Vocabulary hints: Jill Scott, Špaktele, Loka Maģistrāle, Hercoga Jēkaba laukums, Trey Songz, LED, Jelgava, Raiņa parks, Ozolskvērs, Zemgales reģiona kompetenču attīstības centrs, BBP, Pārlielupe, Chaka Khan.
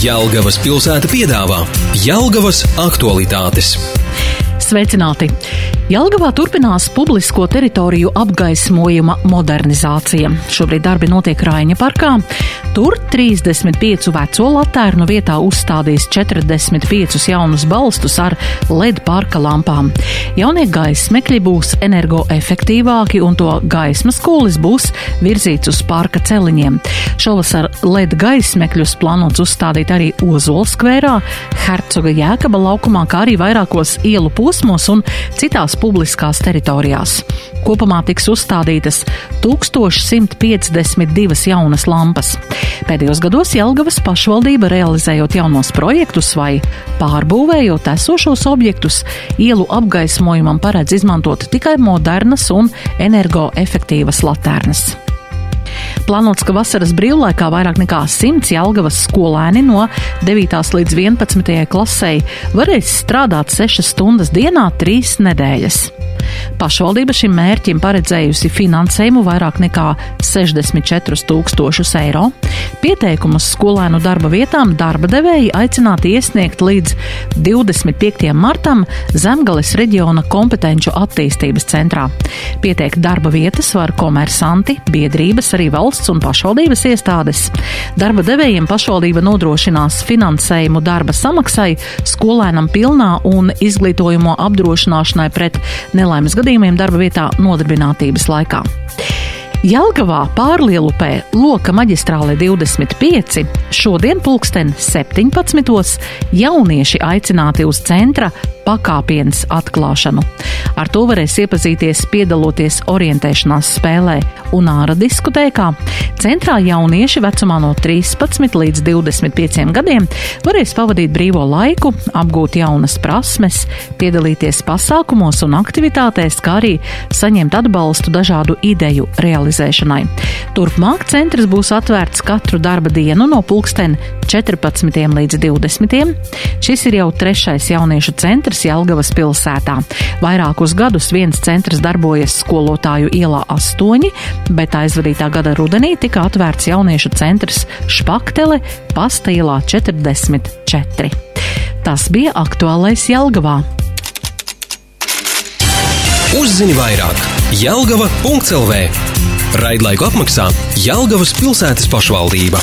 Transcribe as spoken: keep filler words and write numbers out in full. Jelgavas pilsēta piedāvā Jelgavas aktualitātes. Sveicināti! Jelgavā turpinās publisko teritoriju apgaismojuma modernizācija. Šobrīd darbi notiek Raiņa parkā. Tur trīsdesmit pieci veco latērnu vietā uzstādīs četrdesmit pieci jaunus balstus ar L E D parka lampām. Jaunie gaismekļi būs energoefektīvāki un to gaismas kulis būs virzīts uz parka celiņiem. Šovasar L E D gaismekļus plānots uzstādīt arī Ozolskvērā, Hercoga Jēkaba laukumā, kā arī vairākos ielu posmos un citās publiskās teritorijās. Kopumā tiks uzstādītas tūkstoš simt piecdesmit divas jaunas lampas. Pēdējos gados Jelgavas pašvaldība, realizējot jaunos projektus vai pārbūvējot esošos objektus, ielu apgaismojumam paredz izmantot tikai modernas un energoefektīvas latērnas. Plānots, ka vasaras brīvlaikā vairāk nekā simts Jelgavas skolēni no devītās līdz vienpadsmitajai klasei varēs strādāt sešas stundas dienā trīs nedēļas. Pašvaldība šim mērķim paredzējusi finansējumu vairāk nekā sešdesmit četrus tūkstošus eiro. Pieteikumus skolēnu darba vietām darba devēji aicināti iesniegt līdz divdesmit piektajam martam Zemgales reģiona kompetenču attīstības centrā. Pieteikt darba vietas var komersanti, biedrības, arī valsts un pašvaldības iestādes. Darba devējiem pašvaldība nodrošinās finansējumu darba samaksai, skolēnam pilnā un izglītojumu apdrošināšanai pret nelaimes gadījumiem darba vietā nodarbinātības laikā. Jelgavā Pārlielupē Loka Maģistrāle divdesmit pieci šodien pulksten septiņpadsmitos jaunieši aicināti uz centra pakāpienas atklāšanu. Ar to varēs iepazīties piedaloties orientēšanās spēlē un āra diskotēkā. Centrā jaunieši vecumā no trīspadsmit līdz divdesmit pieciem gadiem varēs pavadīt brīvo laiku, apgūt jaunas prasmes, piedalīties pasākumos un aktivitātēs, kā arī saņemt atbalstu dažādu ideju realizēšanai. Turpmāk centrs būs atvērts katru darba dienu no pulksten četrpadsmit līdz divdesmit. Šis ir jau trešais jauniešu centrs Jelgavas pilsētā. Vairākus gadus viens centrs darbojas skolotāju ielā astoņi, bet aizvadītā gada rudenī tika atvērts jauniešu centrs Špaktele Pasta ielā četrdesmit četri. Tas bija aktuālais Jelgavā. Uzzini vairāk jelgava punkt l v. Raidlaiku apmaksā Jelgavas pilsētas pašvaldība.